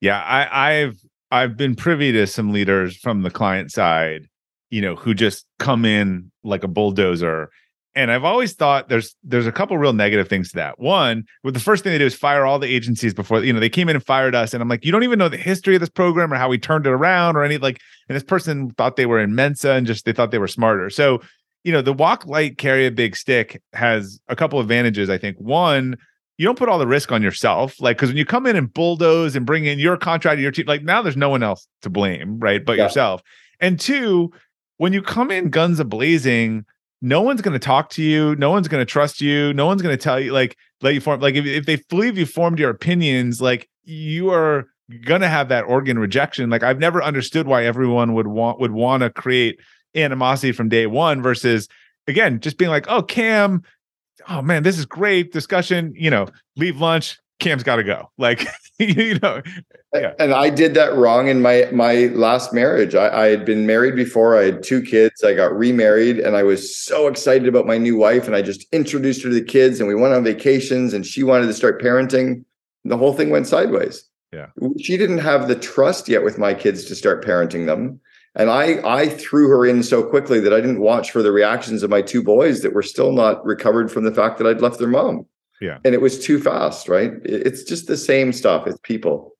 Yeah, I, I've I've been privy to some leaders from the client side, you know, who just come in like a bulldozer. And I've always thought there's there's a couple real negative things to that. One, well, the first thing they do is fire all the agencies before, you know, they came in and fired us. And I'm like, you don't even know the history of this program or how we turned it around or any like, and this person thought they were in Mensa and just they thought they were smarter. So, you know, the walk light, carry a big stick has a couple advantages, I think. One, you don't put all the risk on yourself. Like, because when you come in and bulldoze and bring in your contract, your team, like now there's no one else to blame, right? But yeah. yourself. And two, when you come in guns a-blazing, no one's going to talk to you. No one's going to trust you. No one's going to tell you, like, let you form. Like, if, if they believe you formed your opinions, like, you are going to have that organ rejection. Like, I've never understood why everyone would want would want to create animosity from day one versus, again, just being like, oh, Cam, oh, man, this is great discussion. You know, leave lunch. Cam's got to go. Like, you know. Yeah. And I did that wrong in my my last marriage. I, I had been married before. I had two kids. I got remarried and I was so excited about my new wife. And I just introduced her to the kids and we went on vacations and she wanted to start parenting. And the whole thing went sideways. Yeah. She didn't have the trust yet with my kids to start parenting them. And I I threw her in so quickly that I didn't watch for the reactions of my two boys that were still not recovered from the fact that I'd left their mom. Yeah. And it was too fast, right? It's just the same stuff. It's people.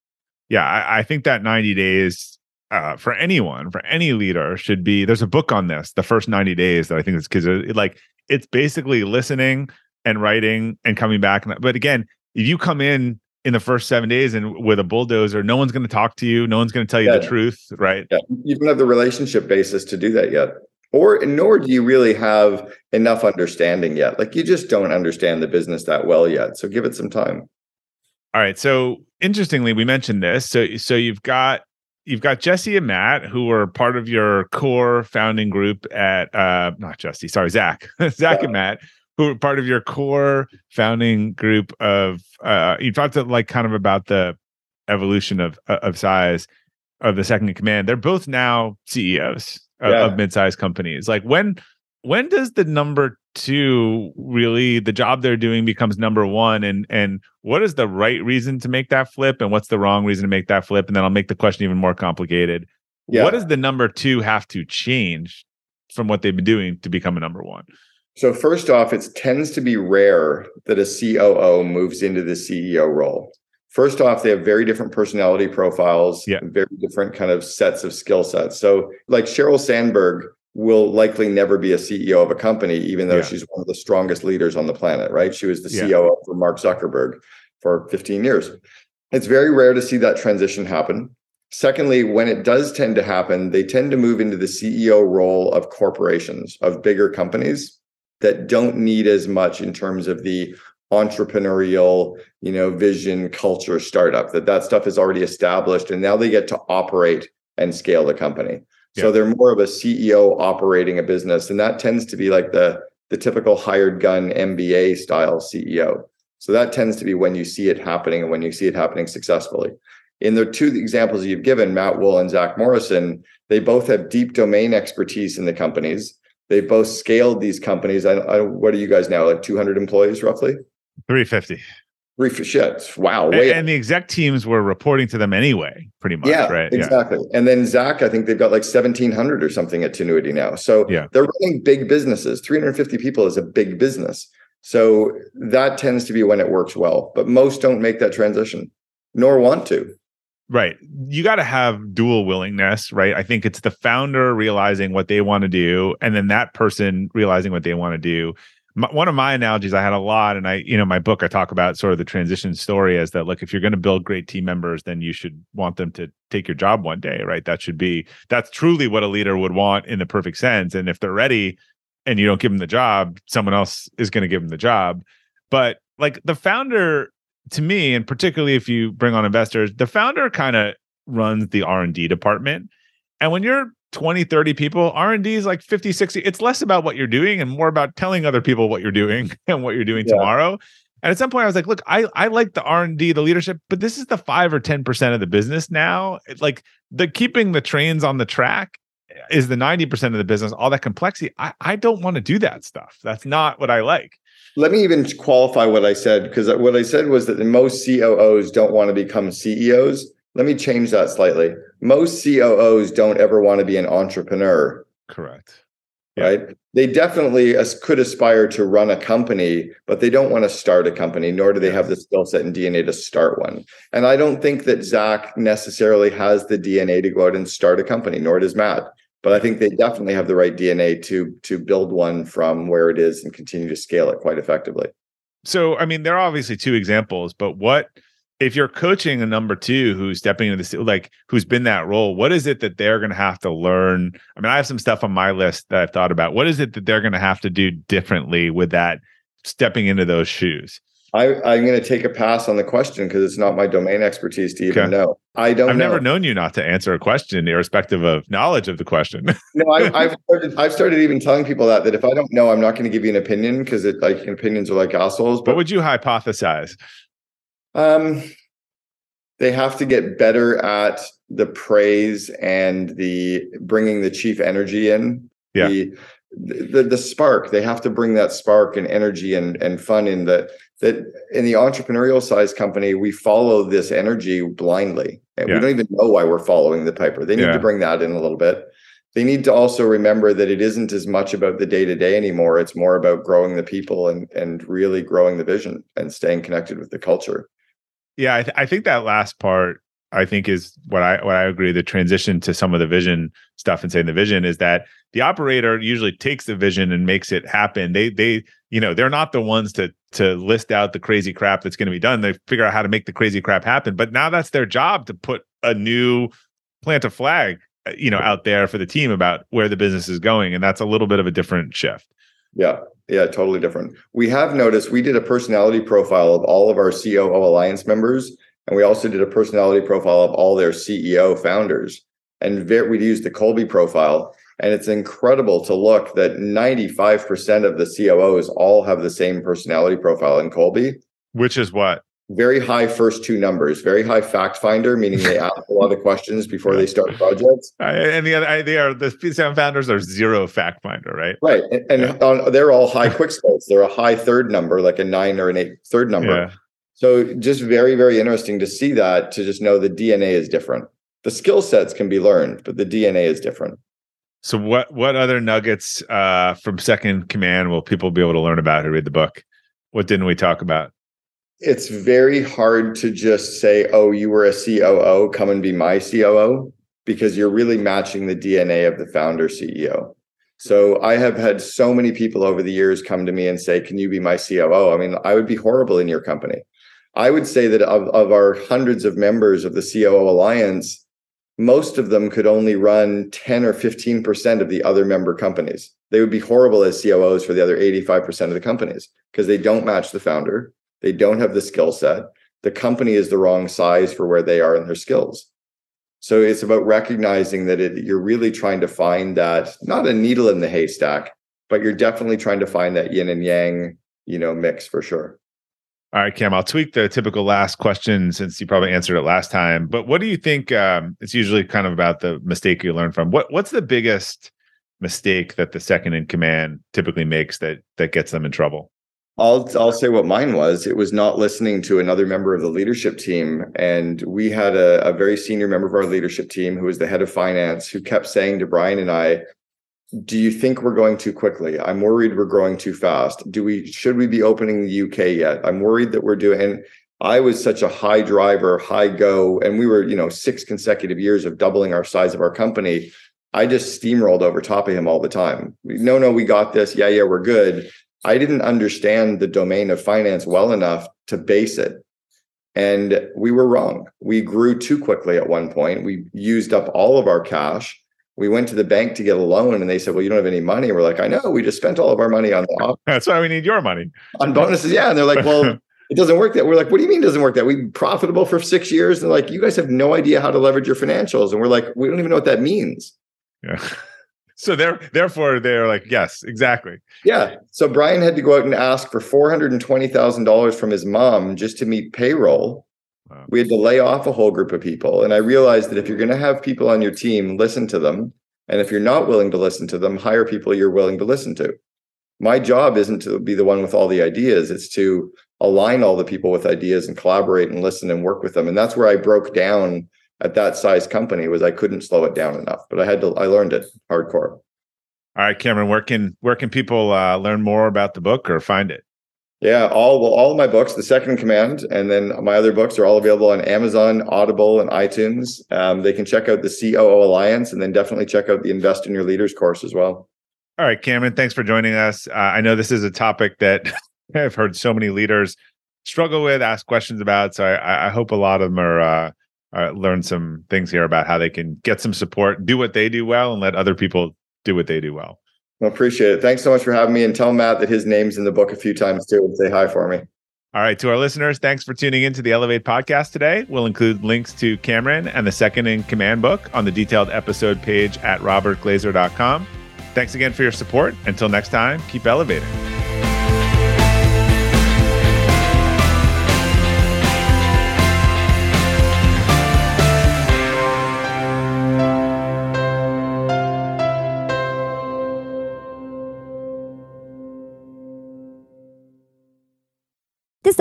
Yeah. I, I think that ninety days uh, for anyone, for any leader should be, there's a book on this, the first ninety days that I think it's because it, like, it's basically listening and writing and coming back. But again, if you come in in the first seven days and with a bulldozer, no one's going to talk to you. No one's going to tell you yeah. the truth, right? Yeah. You don't have the relationship basis to do that yet. Or nor do you really have enough understanding yet. Like you just don't understand the business that well yet. So give it some time. All right. So interestingly, we mentioned this. So so you've got you've got Jesse and Matt, who were part of your core founding group at uh, not Jesse, sorry, Zach, Zach yeah. and Matt, who were part of your core founding group of. Uh, you talked to like kind of about the evolution of of size of the Second in Command. They're both now C E Os. Of, yeah. of mid-sized companies. Like when, when does the number two really the job they're doing becomes number one, and and what is the right reason to make that flip, and what's the wrong reason to make that flip? And then I'll make the question even more complicated. Yeah. What does the number two have to change from what they've been doing to become a number one? So first off, it tends to be rare that a C O O moves into the C E O role. First off, they have very different personality profiles, yeah. very different kind of sets of skill sets. So like Sheryl Sandberg will likely never be a C E O of a company, even though yeah. she's one of the strongest leaders on the planet, right? She was the yeah. C O O for Mark Zuckerberg for fifteen years. It's very rare to see that transition happen. Secondly, when it does tend to happen, they tend to move into the C E O role of corporations, of bigger companies that don't need as much in terms of the entrepreneurial, you know, vision, culture startup, that that stuff is already established. And now they get to operate and scale the company. Yeah. So they're more of a C E O operating a business. And that tends to be like the, the typical hired gun M B A style C E O. So that tends to be when you see it happening and when you see it happening successfully. In the two examples you've given, Matt Wohl and Zach Morrison, they both have deep domain expertise in the companies. They both scaled these companies. I, I, what are you guys now, like two hundred employees roughly? three fifty. Three shit. Wow. Way and, and the exec teams were reporting to them anyway, pretty much, yeah, right? Exactly. Yeah. And then Zach, I think they've got like seventeen hundred or something at Tinuiti now. So yeah. They're running big businesses. three hundred fifty people is a big business. So that tends to be when it works well. But most don't make that transition, nor want to. Right. You got to have dual willingness, right? I think it's the founder realizing what they want to do, and then that person realizing what they want to do. My, one of my analogies I had a lot, and I, you know, my book, I talk about sort of the transition story as that, look, if you're going to build great team members, then you should want them to take your job one day, right? That should be, that's truly what a leader would want in the perfect sense. And if they're ready and you don't give them the job, someone else is going to give them the job. But like the founder, to me, and particularly if you bring on investors, the founder kind of runs the R and D department. And when you're twenty, thirty people, R and D is like fifty, sixty. It's less about what you're doing and more about telling other people what you're doing and what you're doing yeah. tomorrow. And at some point I was like, look, I, I like the R and D, the leadership, but this is the five or ten percent of the business now. It's like the keeping the trains on the track is the ninety percent of the business, all that complexity. I, I don't want to do that stuff. That's not what I like. Let me even qualify what I said, because what I said was that most C O Os don't want to become C E Os. Let me change that slightly. Most C O Os don't ever want to be an entrepreneur. Correct. Yeah. Right? They definitely could aspire to run a company, but they don't want to start a company, nor do they have the skill set and D N A to start one. And I don't think that Zach necessarily has the D N A to go out and start a company, nor does Matt. But I think they definitely have the right D N A to to build one from where it is and continue to scale it quite effectively. So, I mean, there are obviously two examples, but what if you're coaching a number two who's stepping into this, like who's been that role, what is it that they're going to have to learn? I mean, I have some stuff on my list that I've thought about. What is it that they're going to have to do differently with that stepping into those shoes? I, I'm going to take a pass on the question because it's not my domain expertise to even okay. know. I don't. I've know. never known you not to answer a question, irrespective of knowledge of the question. no, I, I've started, I've started even telling people that that if I don't know, I'm not going to give you an opinion because it like opinions are like assholes. But what would you hypothesize? Um, they have to get better at the praise and the bringing the chief energy in. Yeah. The, The, the spark, they have to bring that spark and energy and, and fun in the, that in the entrepreneurial size company, we follow this energy blindly. And yeah. we don't even know why we're following the piper. They need yeah. to bring that in a little bit. They need to also remember that it isn't as much about the day-to-day anymore. It's more about growing the people and, and really growing the vision and staying connected with the culture. Yeah, I, th- I think that last part, I think is what I what I agree, the transition to some of the vision stuff and saying the vision is that the operator usually takes the vision and makes it happen. They they you know they're not the ones to to list out the crazy crap that's going to be done. They figure out how to make the crazy crap happen. But now that's their job to put a new plant a flag you know out there for the team about where the business is going, and that's a little bit of a different shift. Yeah, yeah, totally different. We have noticed we did a personality profile of all of our C O O Alliance members. And we also did a personality profile of all their C E O founders. And we used the Colby profile. And it's incredible to look that ninety-five percent of the C O Os all have the same personality profile in Colby. Which is what? Very high first two numbers. Very high fact finder, meaning they ask a lot of questions before they start projects. And the other, they are the P S A M founders are zero fact finder, right? Right. And, and yeah. on, they're all high quick starts. They're a high third number, like a nine or an eight third number. Yeah. So just very, very interesting to see that, to just know the D N A is different. The skill sets can be learned, but the D N A is different. So what what other nuggets uh, from Second Command will people be able to learn about who read the book? What didn't we talk about? It's very hard to just say, oh, you were a C O O, come and be my C O O, because you're really matching the D N A of the founder C E O. So I have had so many people over the years come to me and say, can you be my C O O? I mean, I would be horrible in your company. I would say that of, of our hundreds of members of the C O O Alliance, most of them could only run ten or fifteen percent of the other member companies. They would be horrible as C O Os for the other eighty-five percent of the companies because they don't match the founder. They don't have the skill set. The company is the wrong size for where they are in their skills. So it's about recognizing that it, you're really trying to find that, not a needle in the haystack, but you're definitely trying to find that yin and yang, you know, mix for sure. All right, Cam, I'll tweak the typical last question since you probably answered it last time. But what do you think, um, it's usually kind of about the mistake you learn from. What What's the biggest mistake that the second in command typically makes that that gets them in trouble? I'll I'll say what mine was. It was not listening to another member of the leadership team. And we had a, a very senior member of our leadership team who was the head of finance, who kept saying to Brian and I, do you think we're going too quickly? I'm worried we're growing too fast. Do we should we be opening the U K yet? I'm worried that we're doing, and I was such a high driver, high go, and we were, you know, six consecutive years of doubling our size of our company. I just steamrolled over top of him all the time. No, no, we got this. Yeah, yeah, we're good. I didn't understand the domain of finance well enough to base it. And we were wrong. We grew too quickly at one point. We used up all of our cash. We went to the bank to get a loan and they said, well, you don't have any money. We're like, I know, we just spent all of our money on the office. That's why we need your money. On bonuses, yeah. And they're like, well, it doesn't work that. We're like, what do you mean it doesn't work that? We've been profitable for six years. And they're like, you guys have no idea how to leverage your financials. And we're like, we don't even know what that means. Yeah. So they're, therefore, they're like, yes, exactly. Yeah. So Brian had to go out and ask for four hundred twenty thousand dollars from his mom just to meet payroll. Wow. We had to lay off a whole group of people. And I realized that if you're going to have people on your team, listen to them. And if you're not willing to listen to them, hire people you're willing to listen to. My job isn't to be the one with all the ideas. It's to align all the people with ideas and collaborate and listen and work with them. And that's where I broke down at that size company, was I couldn't slow it down enough. But I had to, I learned it hardcore. All right, Cameron, where can, where can people uh, learn more about the book or find it? Yeah, all well, all of my books, The Second in Command, and then my other books are all available on Amazon, Audible, and iTunes. Um, they can check out the C O O Alliance, and then definitely check out the Invest in Your Leaders course as well. All right, Cameron, thanks for joining us. Uh, I know this is a topic that I've heard so many leaders struggle with, ask questions about. So I, I hope a lot of them are, uh, are learn some things here about how they can get some support, do what they do well, and let other people do what they do well. Well, appreciate it. Thanks so much for having me, and tell Matt that his name's in the book a few times too, and say hi for me. All right. To our listeners, thanks for tuning in to the Elevate Podcast today. We'll include links to Cameron and the Second in Command book on the detailed episode page at robert glazer dot com. Thanks again for your support. Until next time, keep elevating. This